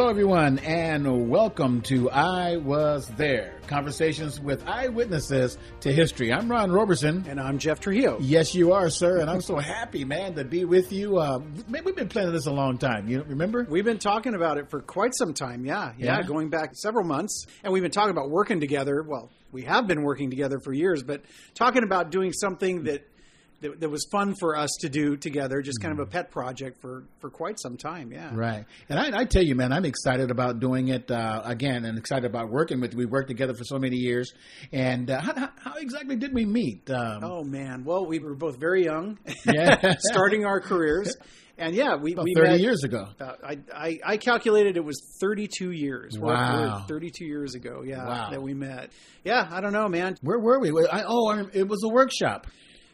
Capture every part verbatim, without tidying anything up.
Hello, everyone, and welcome to I Was There, conversations with eyewitnesses to history. I'm Ron Roberson. And I'm Jeff Trujillo. Yes, you are, sir, and I'm so happy, man, to be with you. Uh, man, we've been planning this a long time, you remember? We've been talking about it for quite some time, yeah, yeah, yeah. going back several months, and we've been talking about working together. Well, we have been working together for years, but talking about doing something that That, that was fun for us to do together, just kind of a pet project for, for quite some time, yeah. Right. And I, I tell you, man, I'm excited about doing it uh, again and excited about working with you. We worked together for so many years. And uh, how, how exactly did we meet? Um, oh, man. Well, we were both very young, yeah. starting our careers. And, yeah, we, about we thirty met. thirty years ago. Uh, I, I, I calculated it was thirty-two years. Wow. thirty-two years ago, yeah, wow. that we met. Yeah, I don't know, man. Where were we? I, oh, it was a workshop.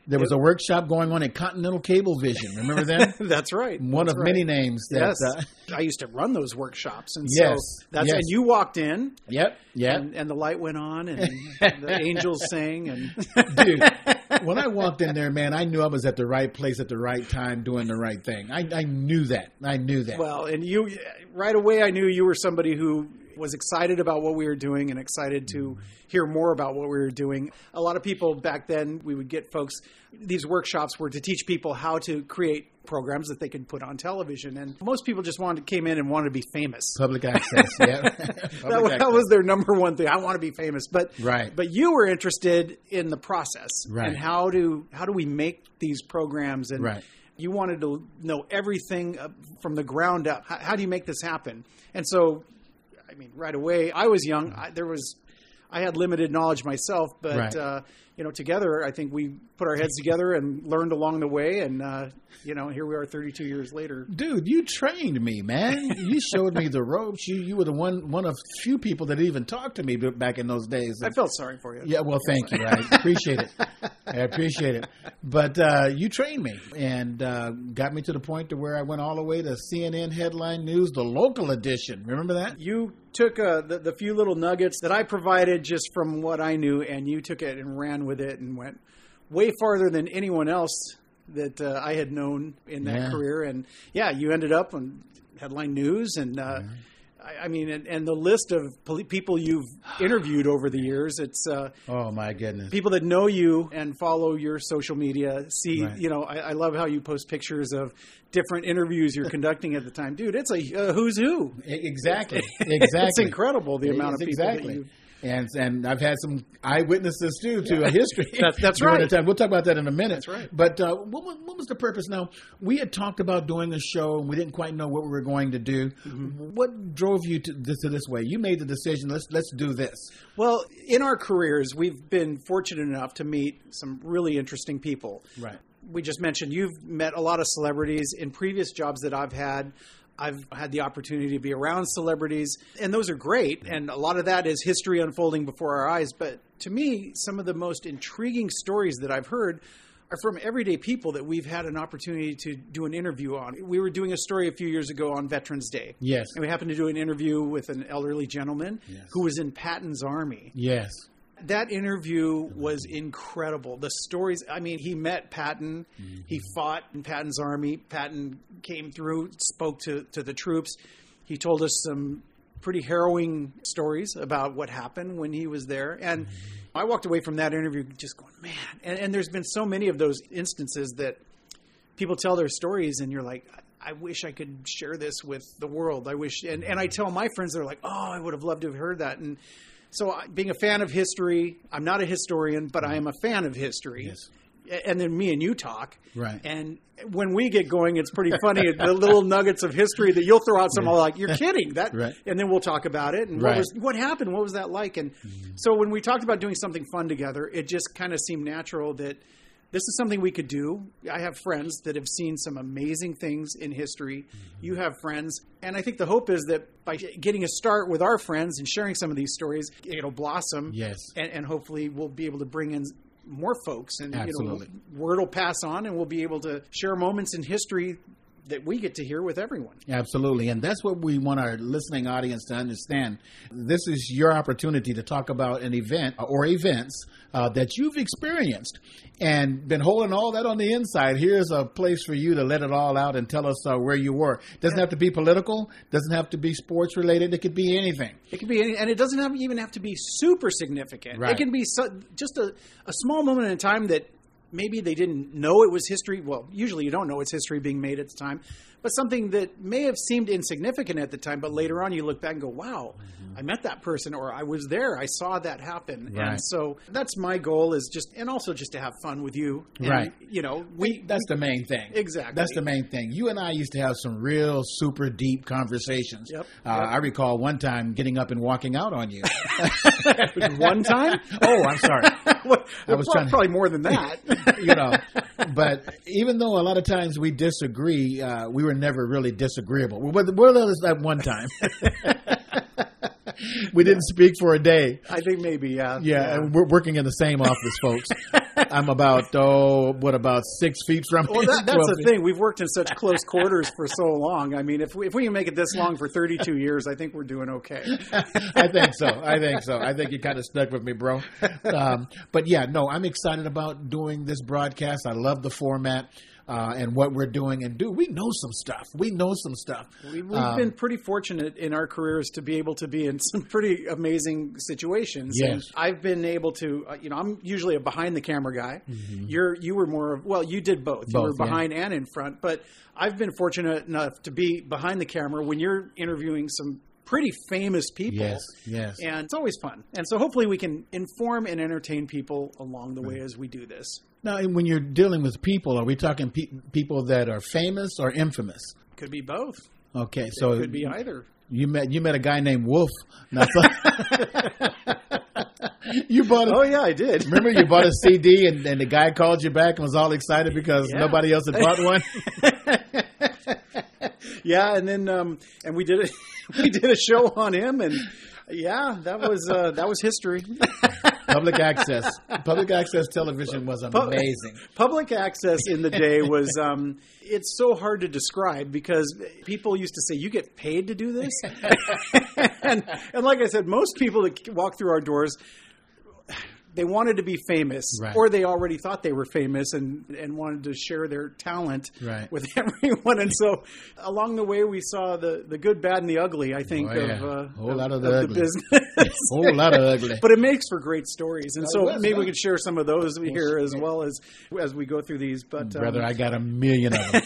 There was a workshop going on at Continental Cable Vision. Remember that? That's right. One that's of right. many names. That, yes. Uh, I used to run those workshops. And yes. so that's yes. and you walked in. Yep. Yeah. And, and the light went on and the angels sang. And Dude, when I walked in there, man, I knew I was at the right place at the right time doing the right thing. I, I knew that. I knew that. Well, and you right away, I knew you were somebody who was excited about what we were doing and excited to hear more about what we were doing. A lot of people back then, we would get folks, these workshops were to teach people how to create programs that they could put on television. And most people just wanted came in and wanted to be famous. Public access, yeah. Public that, access. That was their number one thing. I want to be famous. But right. but you were interested in the process right. and how do how do we make these programs and right. you wanted to know everything from the ground up. How, how do you make this happen? And so I mean, right away, I was young. I, there was, I had limited knowledge myself, but, right. uh, you know, together, I think we put our heads together and learned along the way. And, uh, you know, here we are thirty-two years later. Dude, you trained me, man. You showed me the ropes. You you were the one one of few people that even talked to me back in those days. And I felt sorry for you. Yeah, well, thank you. I appreciate it. I appreciate it. But uh, you trained me and uh, got me to the point to where I went all the way to C N N Headline News, the local edition. Remember that? You took uh, the, the few little nuggets that I provided just from what I knew, and you took it and ran with it and went way farther than anyone else that uh, I had known in that yeah. career. And, yeah, you ended up on Headline News and uh, – I mean, and, and the list of people you've interviewed over the years, it's... Uh, oh, my goodness. People that know you and follow your social media see, right. you know, I, I love how you post pictures of different interviews you're conducting at the time. Dude, it's a uh, who's who. Exactly. Exactly. It's incredible the amount of people exactly. that you've... And and I've had some eyewitnesses, too, to yeah. a history. That's, that's right. We'll talk about that in a minute. That's right. But uh, what, what was the purpose? Now, we had talked about doing a show, and we didn't quite know what we were going to do. Mm-hmm. What drove you to this, to this way? You made the decision, let's, let's do this. Well, in our careers, we've been fortunate enough to meet some really interesting people. Right. We just mentioned you've met a lot of celebrities in previous jobs that I've had. I've had the opportunity to be around celebrities, and those are great. And a lot of that is history unfolding before our eyes. But to me, some of the most intriguing stories that I've heard are from everyday people that we've had an opportunity to do an interview on. We were doing a story a few years ago on Veterans Day. Yes. And we happened to do an interview with an elderly gentleman yes. who was in Patton's Army. Yes. That interview was incredible. The stories, I mean, he met Patton. Mm-hmm. He fought in Patton's army. Patton came through, spoke to, to the troops. He told us some pretty harrowing stories about what happened when he was there. And mm-hmm. I walked away from that interview just going, man. And, and there's been so many of those instances that people tell their stories and you're like, I wish I could share this with the world. I wish. And, and I tell my friends, they're like, oh, I would have loved to have heard that. And so being a fan of history, I'm not a historian, but I am a fan of history. Yes. And then me and you talk. Right. And when we get going, it's pretty funny, the little nuggets of history that you'll throw out some, yeah. I'm like, you're kidding. That, right. And then we'll talk about it. And right. what was, what happened? What was that like? And mm-hmm. so when we talked about doing something fun together, it just kind of seemed natural that this is something we could do. I have friends that have seen some amazing things in history. Mm-hmm. You have friends. And I think the hope is that by getting a start with our friends and sharing some of these stories, it'll blossom. Yes. And, and hopefully we'll be able to bring in more folks. And you know, word will pass on and we'll be able to share moments in history that we get to hear with everyone. Absolutely. And that's what we want our listening audience to understand. This is your opportunity to talk about an event or events uh, that you've experienced and been holding all that on the inside. Here's a place for you to let it all out and tell us uh, where you were. Doesn't yeah. have to be political. Doesn't have to be sports related. It could be anything. It could be any, and it doesn't have, even have to be super significant. Right. It can be so, just a, a small moment in time that maybe they didn't know it was history. Well, usually you don't know it's history being made at the time, but something that may have seemed insignificant at the time, but later on you look back and go, wow, mm-hmm. I met that person, or I was there. I saw that happen. Right. And so that's my goal, is just, and also just to have fun with you. And, right. You know, we, that's we, the main thing. Exactly. That's the main thing. You and I used to have some real super deep conversations. Yep. Uh, yep. I recall one time getting up and walking out on you. One time? Oh, I'm sorry. Well, I was well, probably to, more than that. You know, but even though a lot of times we disagree, uh, we were never really disagreeable. Well, there was that one time. We yeah. didn't speak for a day. I think maybe, yeah. Yeah, yeah. And we're working in the same office, folks. I'm about, oh, what, about six feet from well, that, that's the feet. Thing. We've worked in such close quarters for so long. I mean, if we, if we can make it this long for thirty-two years, I think we're doing okay. I think so. I think so. I think you kind of stuck with me, bro. Um, but, yeah, no, I'm excited about doing this broadcast. I love the format. Uh, and what we're doing and do. We know some stuff. We know some stuff. We, we've um, been pretty fortunate in our careers to be able to be in some pretty amazing situations. Yes. And I've been able to, uh, you know, I'm usually a behind the camera guy. Mm-hmm. You're, you were more of, well, you did both. both you were behind yeah. and in front, but I've been fortunate enough to be behind the camera when you're interviewing some pretty famous people. Yes, yes. And it's always fun. And so hopefully we can inform and entertain people along the right. way as we do this. Now, when you're dealing with people, are we talking pe- people that are famous or infamous? Could be both. Okay, it so could be either. You met you met a guy named Wolf. Now, so you bought. A, oh yeah, I did. Remember, you bought a C D, and, and the guy called you back and was all excited because yeah. nobody else had bought one. Yeah, and then um, and we did it. We did a show on him, and yeah, that was uh, that was history. Public access. Public access television was amazing. Public access in the day was, um, it's so hard to describe because people used to say, you get paid to do this? and, and like I said, most people that walk through our doors, they wanted to be famous, right. or they already thought they were famous and, and wanted to share their talent right. with everyone. And so along the way, we saw the, the good, bad, and the ugly, I think, oh, yeah. of, uh, whole of, lot of, the, of ugly. The business. Whole lot of ugly. But it makes for great stories. And that so was, maybe right. we could share some of those here as well as as we go through these. But Brother, um, I got a million of them.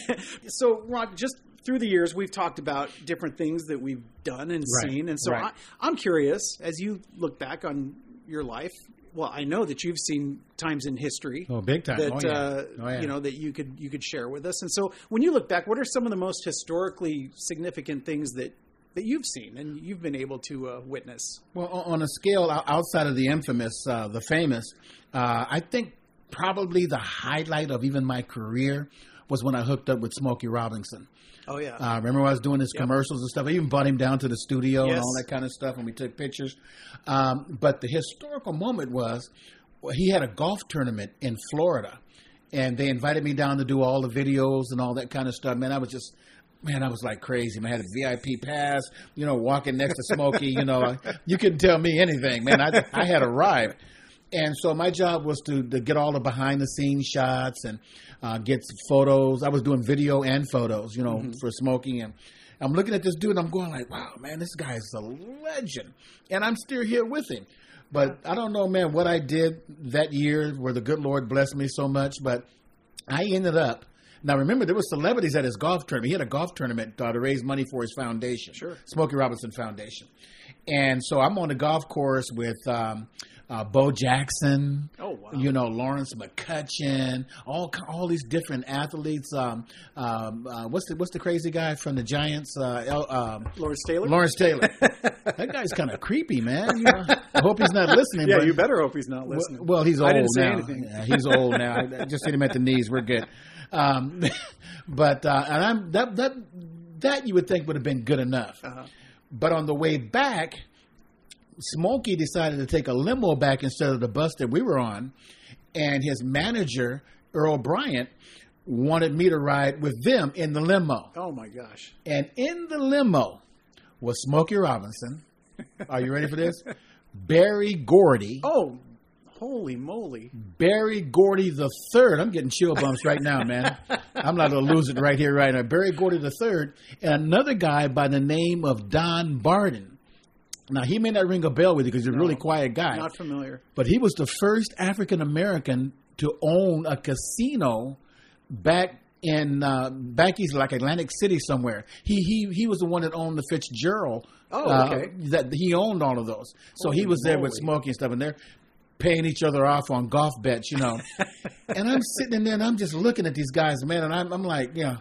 So, Ron, just through the years, we've talked about different things that we've done and right. seen. And so right. I, I'm curious, as you look back on your life, well, I know that you've seen times in history. Oh, big time. That, oh, yeah. uh, oh, yeah. you know, that you could you could share with us. And so when you look back, what are some of the most historically significant things that, that you've seen and you've been able to uh, witness? Well, on a scale outside of the infamous, uh, the famous, uh, I think probably the highlight of even my career was when I hooked up with Smokey Robinson. Oh, yeah. Uh, remember when I was doing his yep. commercials and stuff? I even brought him down to the studio yes. and all that kind of stuff, and we took pictures. Um, but the historical moment was well, he had a golf tournament in Florida, and they invited me down to do all the videos and all that kind of stuff. Man, I was just... Man, I was like crazy. Man, I had a V I P pass, you know, walking next to Smokey. You know, you couldn't tell me anything. Man, I, I had arrived. And so my job was to, to get all the behind-the-scenes shots and uh, get photos. I was doing video and photos, you know, mm-hmm. for Smokey. And I'm looking at this dude, and I'm going like, wow, man, this guy is a legend. And I'm still here with him. But I don't know, man, what I did that year where the good Lord blessed me so much. But I ended up. Now, remember, there were celebrities at his golf tournament. He had a golf tournament uh, to raise money for his foundation, sure. Smokey Robinson Foundation. And so I'm on the golf course with um, uh, Bo Jackson, oh, wow. you know, Lawrence McCutcheon, all all these different athletes. Um, um, uh, what's the what's the crazy guy from the Giants? Uh, El, um, Lawrence Taylor? Lawrence Taylor. That guy's kind of creepy, man. You know, I hope he's not listening. Yeah, but, you better hope he's not listening. Well, well he's old I didn't say now. Anything. Yeah, he's old now. I just hit him at the knees. We're good. Um, but, uh, and I'm, that, that, that you would think would have been good enough. Uh-huh. But on the way back, Smokey decided to take a limo back instead of the bus that we were on. And his manager, Earl Bryant, wanted me to ride with them in the limo. Oh, my gosh. And in the limo was Smokey Robinson. Are you ready for this? Berry Gordy. Oh, holy moly. Berry Gordy the Third. I'm getting chill bumps right now, man. I'm not going to lose it right here, right now. Berry Gordy the Third and another guy by the name of Don Barden. Now, he may not ring a bell with you because he's no, a really quiet guy. Not familiar. But he was the first African-American to own a casino back in uh, back east, like Atlantic City somewhere. He he he was the one that owned the Fitzgerald. Oh, okay. Uh, that he owned all of those. So Holy he was there moly. with Smokey and stuff, and they're paying each other off on golf bets, you know. And I'm sitting in there, and I'm just looking at these guys, man, and I'm, I'm like, yeah.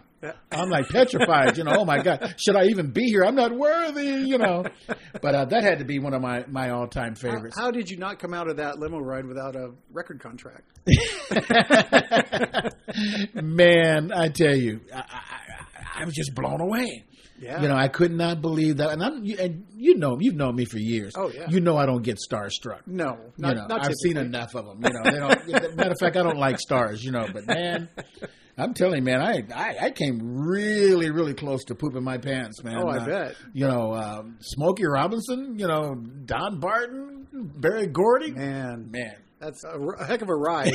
I'm like petrified, you know, oh my God, should I even be here? I'm not worthy, you know. But uh, that had to be one of my, my all-time favorites. How, how did you not come out of that limo ride without a record contract? Man, I tell you, I, I, I was just blown away. Yeah. You know, I could not believe that. And I'm, you, and you know, you've known me for years. Oh, yeah. You know I don't get starstruck. No. Not, you know, not I've seen enough of them. You know, they don't, matter of fact, I don't like stars, you know, but man... I'm telling you, man, I, I, I came really, really close to pooping my pants, man. Oh, I uh, bet. You know, uh, Smokey Robinson, you know, Don Barden, Berry Gordy. Man, man. That's a, a heck of a ride.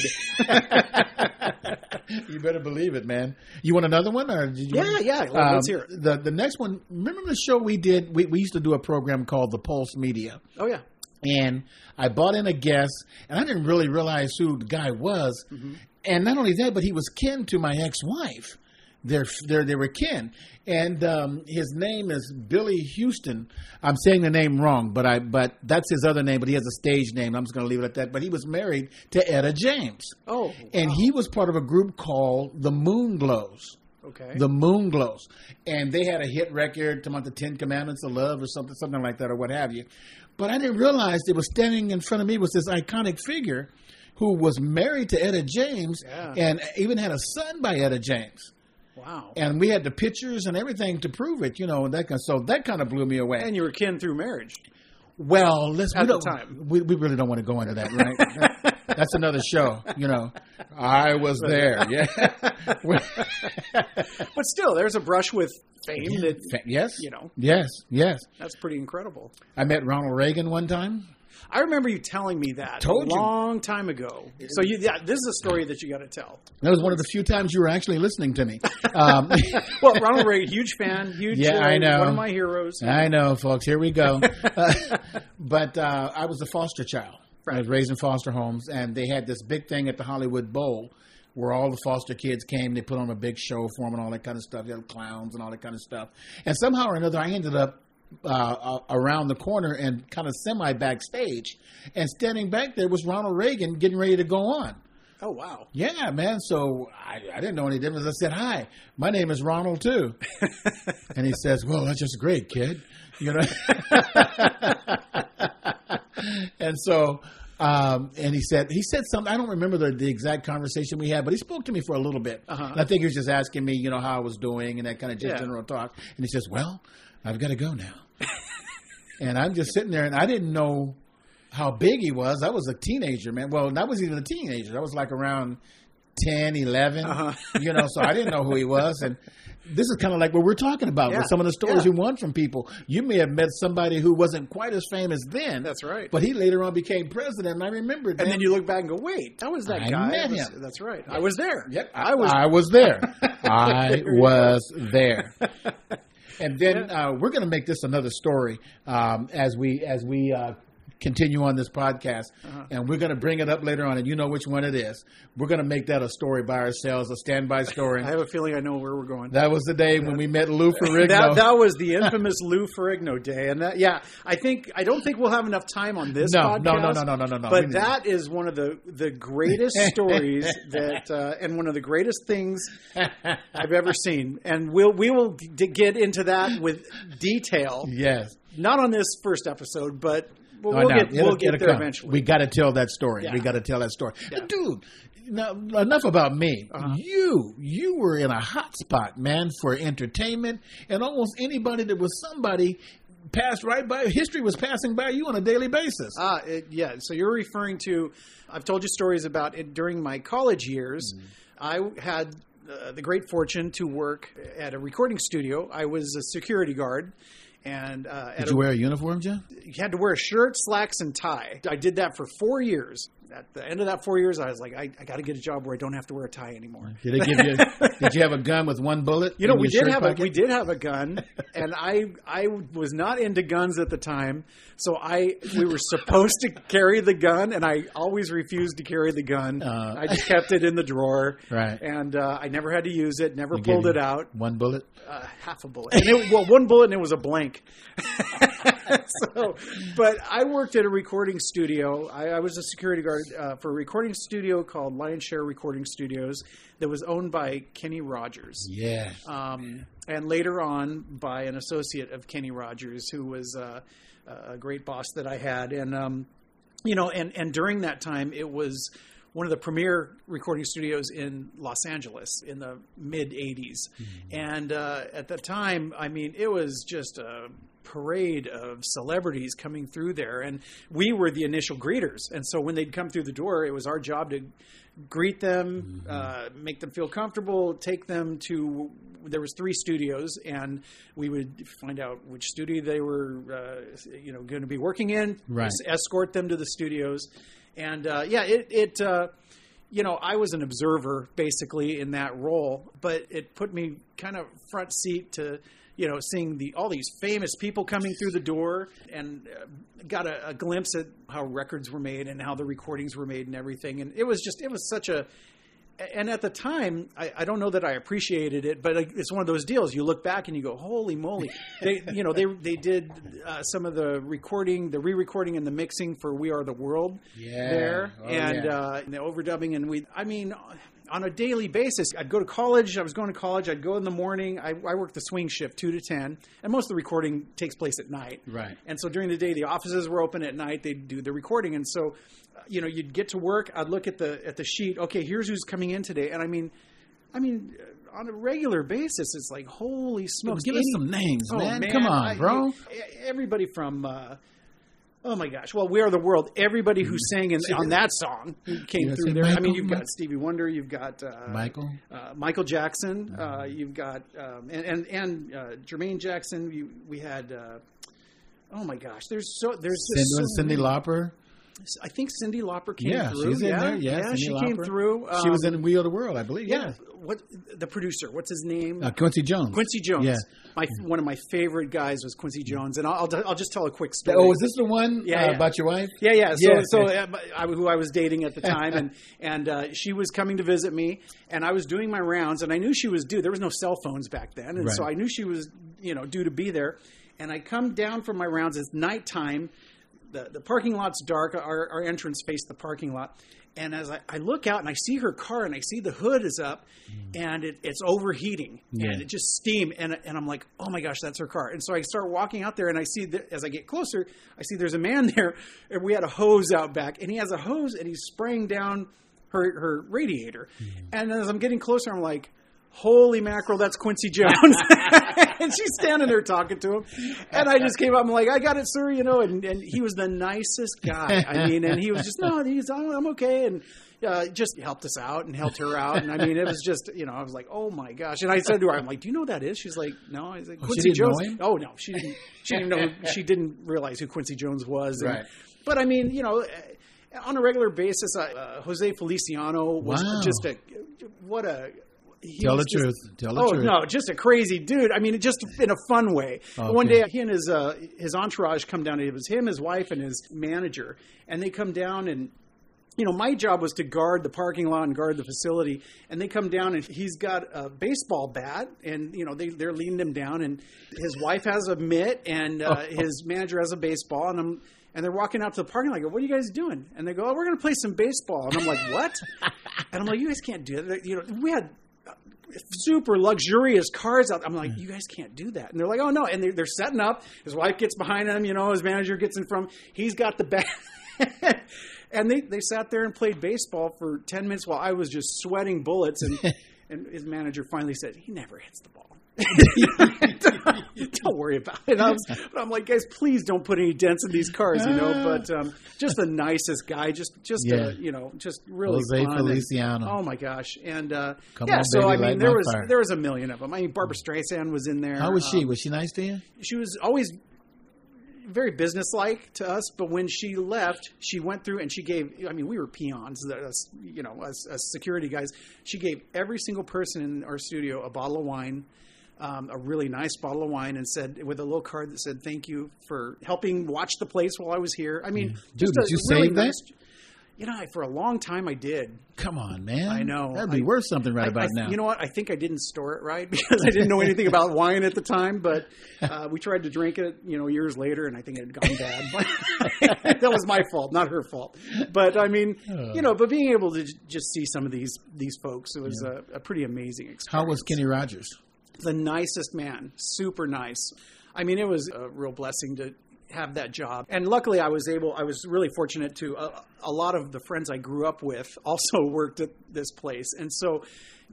You better believe it, man. You want another one? Or did you yeah, want, yeah. Um, let's hear it. The, the next one, remember the show we did? We, we used to do a program called The Pulse Media. Oh, yeah. And I brought in a guest, and I didn't really realize who the guy was. Mm-hmm. And not only that, but he was kin to my ex-wife. They're, they're, they were kin. And um, his name is Billy Houston. I'm saying the name wrong, but I but that's his other name, but he has a stage name. I'm just going to leave it at that. But he was married to Etta James. Oh, wow. And he was part of a group called the Moonglows. Okay. The Moonglows. And they had a hit record about the Ten Commandments of Love or something, something like that or what have you. But I didn't realize it was standing in front of me was this iconic figure who was married to Etta James yeah. and even had a son by Etta James. Wow. And we had the pictures and everything to prove it, you know, and that kind of, so that kind of blew me away. And you were kin through marriage. Well, let's, At we, the time. We, we really don't want to go into that, right? That's another show, you know. I was there, yeah. But still, there's a brush with fame that, yes, you know. Yes, yes. That's pretty incredible. I met Ronald Reagan one time. I remember you telling me that a long time ago. So you, yeah, this is a story that you got to tell. That was one of the few times you were actually listening to me. Um, well, Ronald Reagan, huge fan, huge yeah, I know. One of my heroes. I know, folks. Here we go. Uh, but uh, I was a foster child. Right. I was raised in foster homes, and they had this big thing at the Hollywood Bowl where all the foster kids came. They put on a big show for them and all that kind of stuff. They had clowns and all that kind of stuff. And somehow or another, I ended up Uh, around the corner and kind of semi backstage, and standing back there was Ronald Reagan getting ready to go on. Oh, wow. Yeah, man. So I, I didn't know any difference. I said, hi, my name is Ronald too. And he says, well, that's just great, kid. You know. And so, um, and he said, he said something, I don't remember the, the exact conversation we had, but he spoke to me for a little bit. Uh-huh. And I think he was just asking me, you know, how I was doing and that kind of just yeah. general talk. And he says, well, I've got to go now. And I'm just sitting there, and I didn't know how big he was. I was a teenager, man. Well, I wasn't even a teenager. I was like around ten, eleven, uh-huh. you know, so I didn't know who he was. And this is kind of like what we're talking about yeah. with some of the stories yeah. you want from people. You may have met somebody who wasn't quite as famous then. That's right. But he later on became president, and I remember that. And then you look back and go, wait, that was that I guy. I met was, him. That's right. I was there. Yep. I, I was I was there. I was there. And then uh, we're going to make this another story um, as we as we uh, continue on this podcast, uh-huh. and we're going to bring it up later on, and you know which one it is. We're going to make that a story by ourselves, a standby story. I have a feeling I know where we're going. That was the day that, when we met Lou Ferrigno. That, that was the infamous Lou Ferrigno day, and that, yeah, I think I don't think we'll have enough time on this. No, podcast, no, no, no, no, no, no, no. But that is one of the the greatest stories that, uh, and one of the greatest things I've ever seen, and we'll we will d- get into that with detail. Yes, not on this first episode, but. We'll, no, we'll no. get, it'll, we'll get there come. eventually. We got to tell that story. Yeah. We got to tell that story. Yeah. Dude, now, enough about me. Uh-huh. You, you were in a hot spot, man, for entertainment. And almost anybody that was somebody passed right by. History was passing by you on a daily basis. Uh, it, yeah. So you're referring to, I've told you stories about it during my college years. Mm-hmm. I had uh, the great fortune to work at a recording studio. I was a security guard. And, uh, did you a, wear a uniform, Jeff? You had to wear a shirt, slacks, and tie. I did that for four years. At the end of that four years, I was like, I, I got to get a job where I don't have to wear a tie anymore. Did they give you? Did you have a gun with one bullet? You know, we did have a, we did have a gun, and I I was not into guns at the time, so I we were supposed to carry the gun, and I always refused to carry the gun. Uh, I just kept it in the drawer, right? And uh, I never had to use it. Never we pulled it out. One bullet, uh, half a bullet, and it, well, one bullet, and it was a blank. So, but I worked at a recording studio. I, I was a security guard uh, for a recording studio called Lion Share Recording Studios that was owned by Kenny Rogers. Yeah. Um, yeah. And later on by an associate of Kenny Rogers, who was uh, a great boss that I had. And, um, you know, and, and during that time, it was one of the premier recording studios in Los Angeles in the mid-eighties. Mm-hmm. And uh, at the time, I mean, it was just a parade of celebrities coming through there. And we were the initial greeters. And so when they'd come through the door, it was our job to greet them, mm-hmm. uh, make them feel comfortable, take them to – there was three studios, and we would find out which studio they were uh, you know, going to be working in, right. Escort them to the studios. And, uh, yeah, it, it uh, you know, I was an observer, basically, in that role. But it put me kind of front seat to, you know, seeing the all these famous people coming through the door and uh, got a, a glimpse at how records were made and how the recordings were made and everything. And it was just, it was such a, and at the time, I, I don't know that I appreciated it, but it's one of those deals. You look back and you go, holy moly. They, you know, they they did uh, some of the recording, the re-recording and the mixing for We Are the World yeah. there. Oh, and, yeah. uh, and the overdubbing. And we, I mean, on a daily basis, I'd go to college. I was going to college. I'd go in the morning. I, I worked the swing shift, two to ten. And most of the recording takes place at night. Right. And so during the day, the offices were open at night. They'd do the recording. And so, you know, you'd get to work. I'd look at the at the sheet. Okay, here's who's coming in today. And I mean, I mean, on a regular basis, it's like, holy smokes. Give Any, us some names, oh, man. man. Come on, I, bro. Everybody from... Uh, Oh, my gosh. Well, We Are the World. Everybody who sang in, on that song who came through there. Michael, I mean, you've got Stevie Wonder. You've got uh, Michael uh, Michael Jackson. Uh, you've got um, – and, and, and uh, Jermaine Jackson. You, we had uh, – oh, my gosh. There's so – there's just Cyndi, so Cyndi Lauper. I think Cyndi Lauper came yeah, through. She's yeah, in there. Yeah, yeah she Lauper. came through. Um, she was in We Are the World, I believe. Yeah. yeah. What the producer? What's his name? Uh, Quincy Jones. Quincy Jones. Yeah. My, one of my favorite guys was Quincy Jones, and I'll I'll just tell a quick story. Oh, is this the one yeah, uh, yeah. about your wife? Yeah, yeah. So, yeah. so uh, I, who I was dating at the time, and and uh, she was coming to visit me, and I was doing my rounds, and I knew she was due. There was no cell phones back then, and right. so I knew she was you know due to be there, and I come down from my rounds. It's nighttime. The, the parking lot's dark. Our, our entrance faced the parking lot. And as I, I look out and I see her car and I see the hood is up mm. and it, it's overheating yeah. and it just steam. And, and I'm like, oh, my gosh, that's her car. And so I start walking out there and I see that as I get closer, I see there's a man there. And we had a hose out back and he has a hose and he's spraying down her, her radiator. Mm. And as I'm getting closer, I'm like, holy mackerel, that's Quincy Jones. And she's standing there talking to him. And I just came up and like, I got it, sir, you know. And, and he was the nicest guy. I mean, and he was just, no, he's, I'm okay. And uh, just helped us out and helped her out. And, I mean, it was just, you know, I was like, oh, my gosh. And I said to her, I'm like, do you know who that is? She's like, no. I was like, Quincy Jones. Oh, no. She didn't, she didn't know. She didn't realize who Quincy Jones was. And, right. But, I mean, you know. On a regular basis, uh, Jose Feliciano was wow. just a – what a – He Tell the just, truth. Tell the oh, truth. Oh, no, just a crazy dude. I mean, just in a fun way. Okay. One day, he and his, uh, his entourage come down. It was him, his wife, and his manager. And they come down and, you know, my job was to guard the parking lot and guard the facility. And they come down and he's got a baseball bat and, you know, they, they're leaning him down. And his wife has a mitt and uh, oh. his manager has a baseball. And I'm... And they're walking out to the parking lot. I go, what are you guys doing? And they go, oh, we're going to play some baseball. And I'm like, what? And I'm like, you guys can't do that. You know, we had... super luxurious cars out. I'm like, you guys can't do that. And they're like, oh no. And they're, they're setting up. His wife gets behind him, you know, his manager gets in front. He's got the bat. And they, they sat there and played baseball for ten minutes while I was just sweating bullets. And, and his manager finally said, he never hits the ball. Don't worry about it. I was, but I'm like, guys, please don't put any dents in these cars, you know. But um, just the nicest guy, just just yeah. a, you know, just really Jose Feliciano. And, oh my gosh, and uh, Come yeah. on, so baby, I mean, there was fire. there was a million of them. I mean, Barbara Streisand was in there. How was um, she? Was she nice to you? She was always very businesslike to us, but when she left, she went through and she gave, I mean, we were peons, us, you know, us, us security guys. She gave every single person in our studio a bottle of wine, um, a really nice bottle of wine, and said, with a little card that said, "Thank you for helping watch the place while I was here." I mean, dude, just did you really save nice, that? You know, I, for a long time I did. Come on, man. I know. That'd be I, worth something right I, about I, now. You know what? I think I didn't store it right because I didn't know anything about wine at the time. But uh, we tried to drink it, you know, years later, and I think it had gone bad. That was my fault, not her fault. But, I mean, oh. you know, but being able to j- just see some of these these folks, it was yeah. a, a pretty amazing experience. How was Kenny Rogers? The nicest man. Super nice. I mean, it was a real blessing to have that job, and luckily I was able I was really fortunate to uh, a lot of the friends I grew up with also worked at this place, and so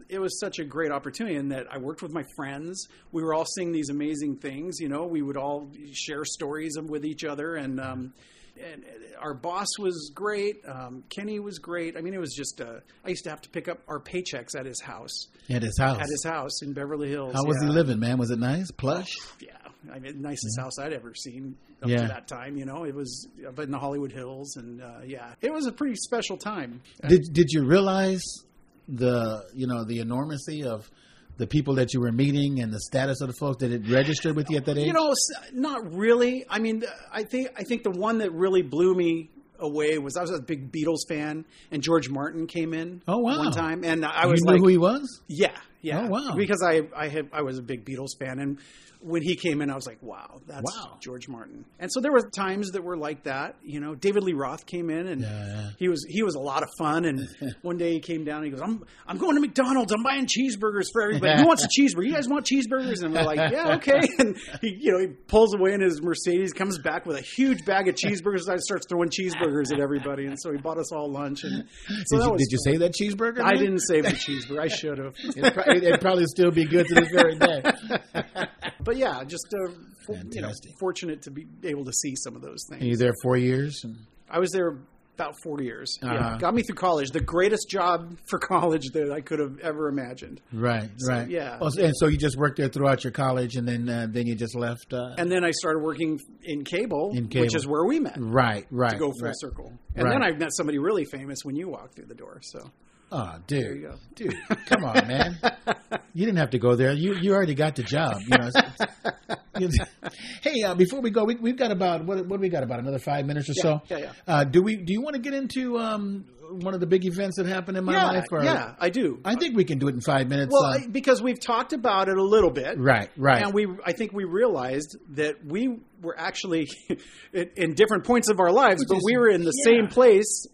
it was such a great opportunity in that I worked with my friends. We were all seeing these amazing things, you know, we would all share stories with each other, and um and our boss was great. Um, Kenny was great. I mean, it was just, uh, I used to have to pick up our paychecks at his house. At his house? At his house in Beverly Hills. How was yeah. he living, man? Was it nice? Plush? Yeah. I mean, nicest yeah. house I'd ever seen up yeah. to that time, you know. It was up in the Hollywood Hills, and uh, yeah. It was a pretty special time. Did Did you realize the, you know, the enormity of the people that you were meeting and the status of the folks? Did it register with you at that age? You know, not really. I mean, I think I think the one that really blew me away was I was a big Beatles fan, and George Martin came in. Oh, wow. One time, and I was you like, knew who he was? Yeah, yeah. Oh, wow. Because I I had I was a big Beatles fan, and when he came in, I was like, wow, that's wow. George Martin. And so there were times that were like that, you know. David Lee Roth came in, and yeah, yeah. he was he was a lot of fun. And one day he came down and he goes, I'm I'm going to McDonald's. I'm buying cheeseburgers for everybody. Who wants a cheeseburger? You guys want cheeseburgers? And we're like, yeah, okay. And he, you know, he pulls away in his Mercedes, comes back with a huge bag of cheeseburgers, and starts throwing cheeseburgers at everybody. And so he bought us all lunch. And so did, that you, was did you save that cheeseburger? I didn't save the cheeseburger. I should have. It'd, pro- it'd probably still be good to this very day. But But yeah, just uh, for, you know, fortunate to be able to see some of those things. And you were there four years? I was there about four years. Uh-huh. Yeah, got me through college. The greatest job for college that I could have ever imagined. Right, so, right. Yeah. Oh, and so you just worked there throughout your college, and then uh, then you just left? Uh, and then I started working in cable, in cable, which is where we met. Right, right. To go full right. circle. And right. then I met somebody really famous when you walked through the door, so... Oh, dude, there you go. Dude, come on, man. You didn't have to go there. You you already got the job. You know. It's, it's, hey, uh, before we go, we, we've got about, what, what do we got, about another five minutes or yeah, so? Yeah, yeah. Uh, do, we, do you want to get into um, one of the big events that happened in my yeah, life? Or, yeah, I do. I think we can do it in five minutes. Well, uh, I, because we've talked about it a little bit. Right, right. And we, I think we realized that we were actually in different points of our lives, Which but is, we were in the yeah. same place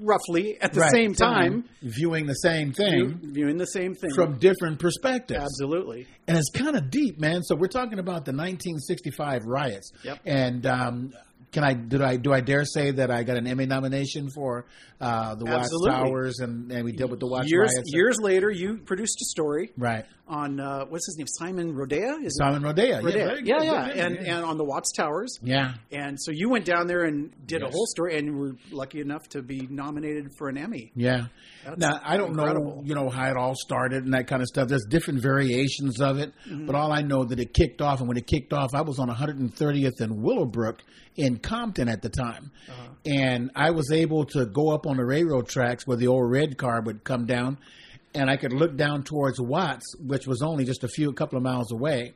roughly at the right. same time, time viewing the same thing view, viewing the same thing from different perspectives. Absolutely. And it's kind of deep, man. So we're talking about the nineteen sixty-five riots. Yep. And um can I did I do I dare say that I got an Emmy nomination for uh the Absolutely. Watts Towers, and, and we dealt with the Watts years, riots. Years later, you produced a story right on uh, what's his name, Simon Rodea? Is Simon it? Rodea, Rodea. Yeah, yeah, yeah. And yeah. and on the Watts Towers. Yeah. And so you went down there and did yes. a whole story, and were lucky enough to be nominated for an Emmy. Yeah. That's now I don't incredible. know, you know, how it all started and that kind of stuff. There's different variations of it, mm-hmm. but all I know that it kicked off, and when it kicked off, I was on one hundred thirtieth and Willowbrook in Compton at the time. Uh-huh. And I was able to go up on the railroad tracks where the old red car would come down, and I could look down towards Watts, which was only just a few, a couple of miles away,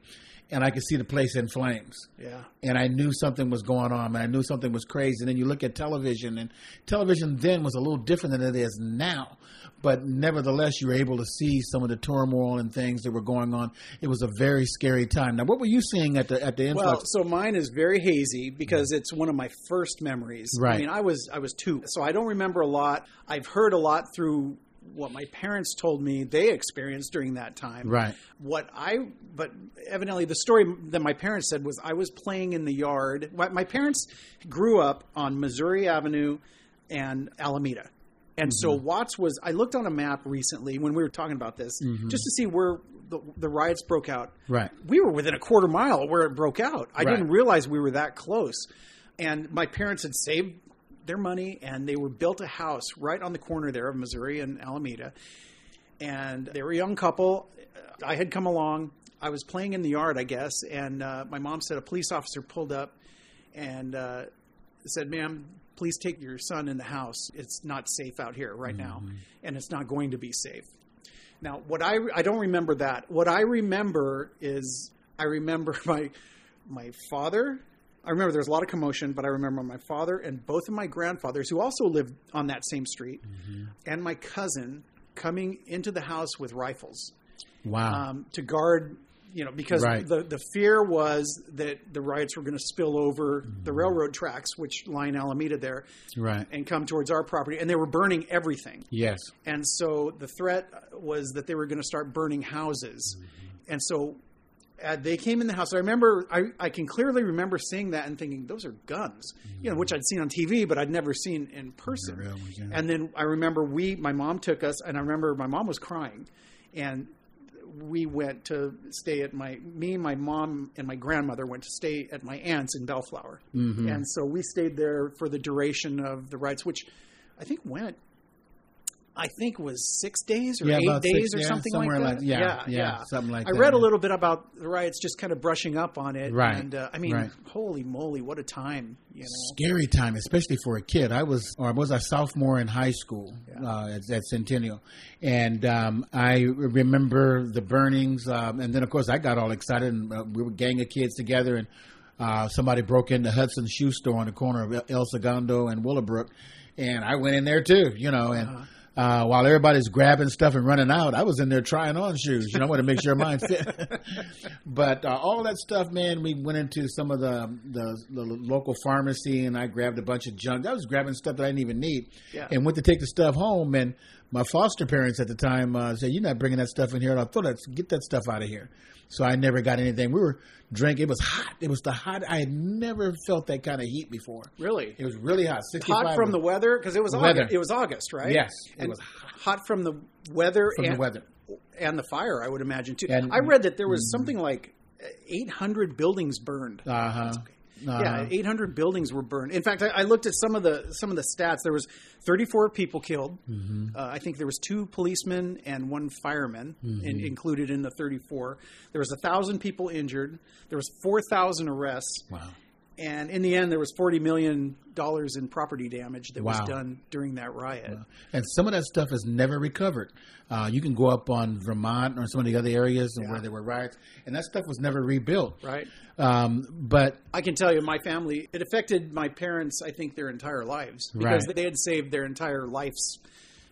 and I could see the place in flames. Yeah. And I knew something was going on, and I knew something was crazy. And then you look at television, and television then was a little different than it is now. But nevertheless, you were able to see some of the turmoil and things that were going on. It was a very scary time. Now, what were you seeing at the at the influx? Well, so mine is very hazy because it's one of my first memories. Right. I mean, I was I was two, so I don't remember a lot. I've heard a lot through what my parents told me they experienced during that time. Right. What I, but evidently the story that my parents said was I was playing in the yard. My parents grew up on Missouri Avenue and Alameda. And mm-hmm. so Watts was, I looked on a map recently when we were talking about this, mm-hmm. just to see where the, the riots broke out, right, we were within a quarter mile where it broke out. I right. didn't realize we were that close. And my parents had saved their money, and they were built a house right on the corner there of Missouri and Alameda. And they were a young couple. I had come along. I was playing in the yard, I guess. And uh, my mom said a police officer pulled up and uh, said, "Ma'am, please take your son in the house. It's not safe out here right mm-hmm. now, and it's not going to be safe." Now, what I, I don't remember that. What I remember is I remember my my father. I remember there was a lot of commotion, but I remember my father and both of my grandfathers, who also lived on that same street, mm-hmm. and my cousin coming into the house with rifles. Wow. Um, to guard, you know, because right. the, the fear was that the riots were going to spill over mm-hmm. the railroad tracks, which line Alameda there, right. and come towards our property. And they were burning everything. Yes. And so the threat was that they were going to start burning houses. Mm-hmm. And so uh, they came in the house. I remember, I, I can clearly remember seeing that and thinking, those are guns, mm-hmm. you know, which I'd seen on T V, but I'd never seen in person. Real, yeah. And then I remember we, my mom took us, and I remember my mom was crying, and we went to stay at my, me, my mom, and my grandmother went to stay at my aunt's in Bellflower. Mm-hmm. And so we stayed there for the duration of the riots, which I think went, I think was six days or yeah, eight days six, or yeah, something like that. Like, yeah, yeah, yeah, yeah, something like I that. I read yeah. a little bit about the riots, just kind of brushing up on it. Right. And uh, I mean, right. holy moly, what a time. You know? Scary time, especially for a kid. I was, or was a sophomore in high school yeah. uh, at, at Centennial. And um, I remember the burnings. Um, and then, of course, I got all excited, and uh, we were a gang of kids together, and uh, somebody broke into Hudson Shoe Store on the corner of El Segundo and Willowbrook. And I went in there too, you know, and uh-huh. Uh, while everybody's grabbing stuff and running out, I was in there trying on shoes. You know, I want to make sure mine fit. But uh, all that stuff, man, we went into some of the, the the local pharmacy, and I grabbed a bunch of junk. I was grabbing stuff that I didn't even need yeah. and went to take the stuff home. And my foster parents at the time uh, said, "You're not bringing that stuff in here." And I thought, let's get that stuff out of here. So I never got anything. We were drinking. It was hot. It was the hot. I had never felt that kind of heat before. Really? It was really hot. sixty-five hot from the weather? Because it was August, it was August, right? Yes. It and was hot. hot from the weather. From and, the weather. And the fire, I would imagine, too. And, I read that there was something like eight hundred buildings burned. Uh-huh. That's okay. Uh-huh. Yeah, eight hundred buildings were burned. In fact, I, I looked at some of the some of the stats. There was thirty-four people killed. Mm-hmm. Uh, I think there was two policemen and one fireman mm-hmm. in, included in the thirty-four. There was one thousand people injured. There was four thousand arrests. Wow. And in the end, there was forty million dollars in property damage that wow. was done during that riot. Wow. And some of that stuff is never recovered. Uh, you can go up on Vermont or some of the other areas yeah. where there were riots, and that stuff was never rebuilt. Right. Um, but I can tell you, my family, it affected my parents, I think, their entire lives. Because right. they had saved their entire life's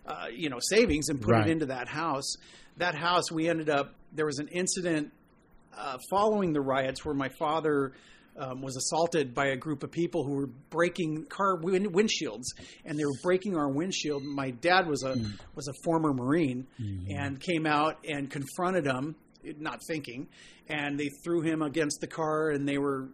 uh, you know, savings and put right. it into that house. That house, we ended up, there was an incident uh, following the riots where my father... Um, was assaulted by a group of people who were breaking car win- windshields, and they were breaking our windshield. My dad was a mm. was a former Marine mm-hmm. and came out and confronted them, not thinking, and they threw him against the car, and they were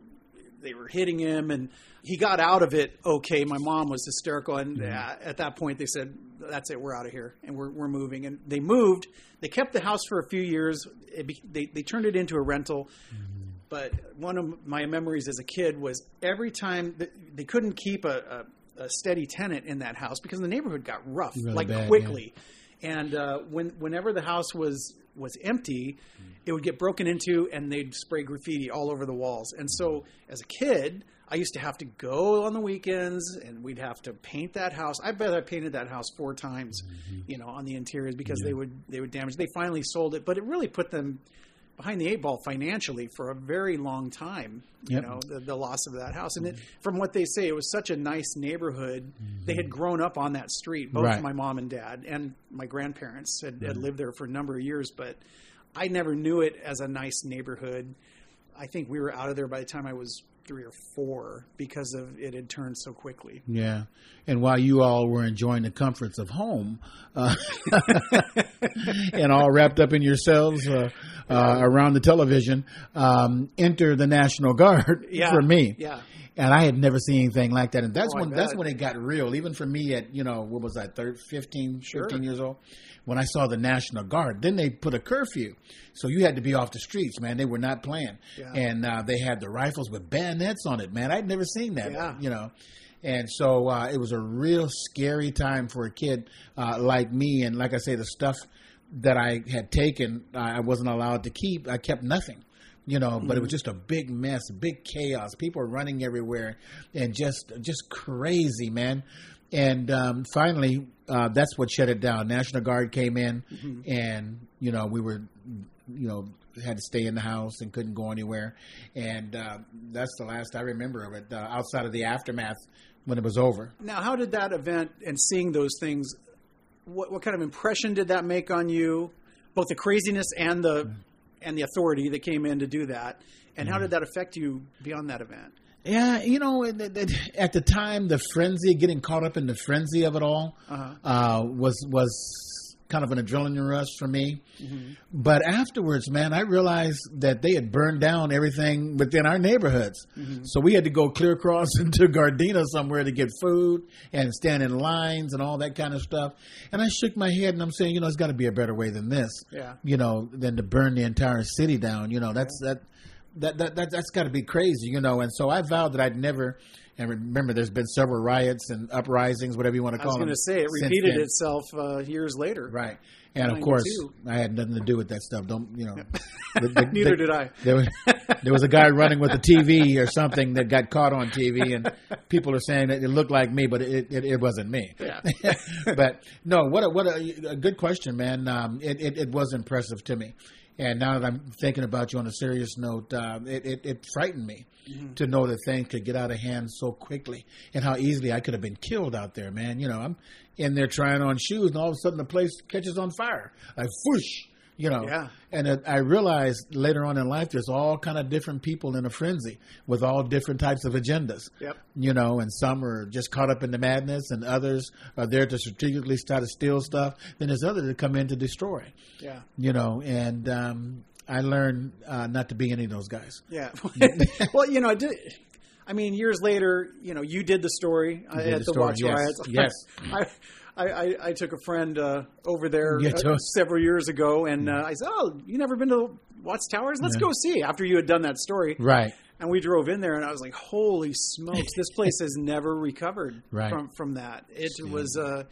they were hitting him, and he got out of it okay. My mom was hysterical, and yeah. at that point they said, "That's it, we're out of here, and we're we're moving." And they moved. They kept the house for a few years. It be- they they turned it into a rental. Mm-hmm. But one of my memories as a kid was every time – they couldn't keep a, a, a steady tenant in that house because the neighborhood got rough, really like bad, quickly. Yeah. And uh, when whenever the house was, was empty, it would get broken into and they'd spray graffiti all over the walls. And so as a kid, I used to have to go on the weekends and we'd have to paint that house. I bet I painted that house four times, mm-hmm. you know, on the interiors because yeah. they would they would damage. They finally sold it, but it really put them – behind the eight ball financially for a very long time, you yep. know, the, the loss of that house. And it, from what they say, it was such a nice neighborhood. Mm-hmm. They had grown up on that street. Both right. my mom and dad and my grandparents had, mm-hmm. had lived there for a number of years, but I never knew it as a nice neighborhood. I think we were out of there by the time I was three or four because of it had turned so quickly. Yeah. And while you all were enjoying the comforts of home uh, and all wrapped up in yourselves uh, uh, around the television, um, enter the National Guard yeah. for me. Yeah. And I had never seen anything like that. And that's oh, when that's when it got real, even for me at, you know, what was I, thirteen, fifteen, sure. fifteen years old, when I saw the National Guard. Then they put a curfew. So you had to be off the streets, man. They were not playing. Yeah. And uh, they had the rifles with bayonets on it, man. I'd never seen that, yeah. you know. And so uh, it was a real scary time for a kid uh, like me. And like I say, the stuff that I had taken, I wasn't allowed to keep. I kept nothing. You know, but it was just a big mess, big chaos. People running everywhere, and just just crazy, man. And um, finally, uh, that's what shut it down. National Guard came in, mm-hmm. and you know we were, you know, had to stay in the house and couldn't go anywhere. And uh, that's the last I remember of it. Uh, outside of the aftermath when it was over. Now, how did that event and seeing those things? What what kind of impression did that make on you? Both the craziness and the. Mm-hmm. and the authority that came in to do that. And mm-hmm. how did that affect you beyond that event? Yeah, you know, at the time, the frenzy, getting caught up in the frenzy of it all uh-huh. uh, was was kind of an adrenaline rush for me. Mm-hmm. But afterwards, man, I realized that they had burned down everything within our neighborhoods. Mm-hmm. So we had to go clear across into Gardena somewhere to get food and stand in lines and all that kind of stuff. And I shook my head and I'm saying, you know, it's got to be a better way than this, yeah. you know, than to burn the entire city down. You know, that's that that, that, that that's got to be crazy, you know. And so I vowed that I'd never. And remember, there's been several riots and uprisings, whatever you want to call them. I was going to say, it repeated itself uh, years later. Right. And, of course, I had nothing to do with that stuff. Don't, you know. the, the, Neither the, did I. There was, there was a guy running with a T V or something that got caught on T V, and people are saying that it looked like me, but it, it, it wasn't me. Yeah. But, no, what a, what a, a good question, man. Um, it, it, it was impressive to me. And now that I'm thinking about you on a serious note, uh, it, it, it frightened me mm-hmm. to know that things could get out of hand so quickly and how easily I could have been killed out there, man. You know, I'm in there trying on shoes and all of a sudden the place catches on fire. Like, whoosh, you know. Yeah. And it, I realized later on in life there's all kind of different people in a frenzy with all different types of agendas. Yep. You know, and some are just caught up in the madness and others are there to strategically try to steal stuff. Then there's others that come in to destroy. Yeah. You know, and um, I learned uh, not to be any of those guys. Yeah. Well, you know, I did... I mean, years later, you know, you did the story did at the, the Watts Riots. Yes. yes. I, I, I took a friend uh, over there yeah, uh, several years ago, and uh, I said, oh, you never been to the Watts Towers? Let's yeah. go see, after you had done that story. Right. And we drove in there, and I was like, holy smokes, this place has never recovered right. from, from that. It yeah. was a,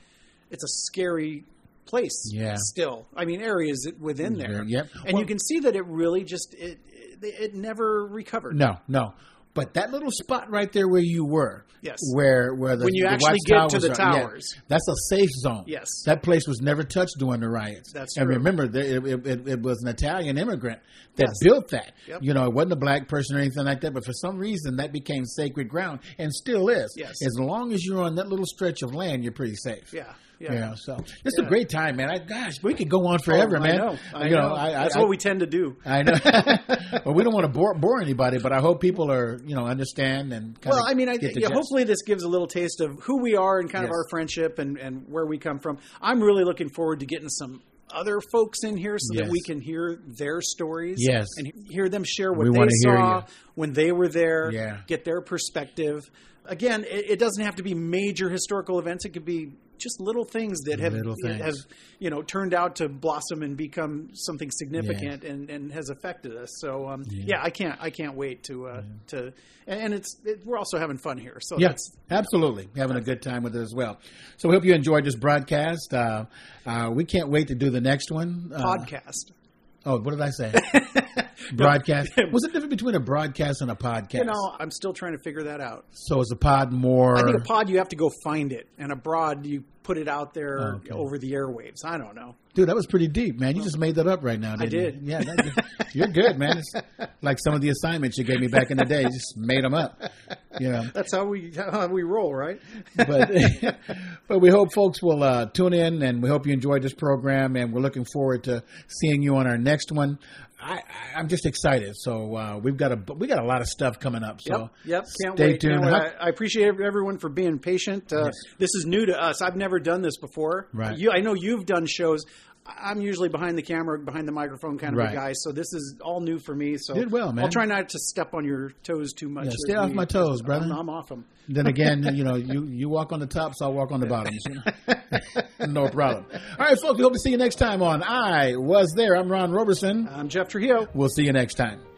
it's a scary place yeah. still. I mean, areas within there. there. Yep. And well, you can see that it really just, it, it, it never recovered. No, no. But that little spot right there where you were, yes, where where the when you the actually get to the are, towers, yeah, that's a safe zone. Yes, that place was never touched during the riots. That's true. And remember, it, it, it was an Italian immigrant that yes. built that. Yep. You know, it wasn't a black person or anything like that. But for some reason, that became sacred ground and still is. Yes, as long as you're on that little stretch of land, you're pretty safe. Yeah. Yeah. You know, so it's yeah. a great time, man. I, gosh, we could go on forever, oh, I man. Know. I you know, know. I, that's I, what we tend to do. I know. Well, we don't want to bore, bore anybody, but I hope people are, you know, understand and. Kind well, of I mean, I get yeah, hopefully this gives a little taste of who we are and kind yes. of our friendship and, and where we come from. I'm really looking forward to getting some other folks in here so yes. that we can hear their stories, yes, and hear them share what we they saw when they were there, yeah. get their perspective. Again, it, it doesn't have to be major historical events; it could be. Just little things that have, things. have, you know, turned out to blossom and become something significant yeah. and, and has affected us. So, um, yeah. yeah, I can't, I can't wait to, uh, yeah. to, and, and it's, it, we're also having fun here. So yes, yeah, absolutely. Having a good time with it as well. So we hope you enjoyed this broadcast. Uh, uh, we can't wait to do the next one. Uh, podcast. Oh, what did I say? Broadcast. What's the difference between a broadcast and a podcast? You know, I'm still trying to figure that out. So is a pod more? I think a pod, you have to go find it. And a broad, you put it out there oh, okay. over the airwaves. I don't know. Dude, that was pretty deep, man. You just made that up right now, didn't you? I did. You? Yeah, that, you're good, man. It's like some of the assignments you gave me back in the day. You just made them up. You know. That's how we how we roll, right? But but we hope folks will uh, tune in, and we hope you enjoyed this program, and we're looking forward to seeing you on our next one. I, I, I'm just excited. So uh, we've got a we got a lot of stuff coming up. So yep, yep. Can't stay wait. tuned. Can't wait. I, I appreciate everyone for being patient. Uh, yes. This is new to us. I've never done this before. Right. You, I know you've done shows. I'm usually behind the camera, behind the microphone kind of right. a guy, so this is all new for me. So did well, man. I'll try not to step on your toes too much. Yeah, stay off me. my toes, brother. I'm, I'm off them. Then again, you know, you, you walk on the tops, so I'll walk on the bottoms. No problem. All right, folks, we hope to see you next time on I Was There. I'm Ron Roberson. I'm Jeff Trujillo. We'll see you next time.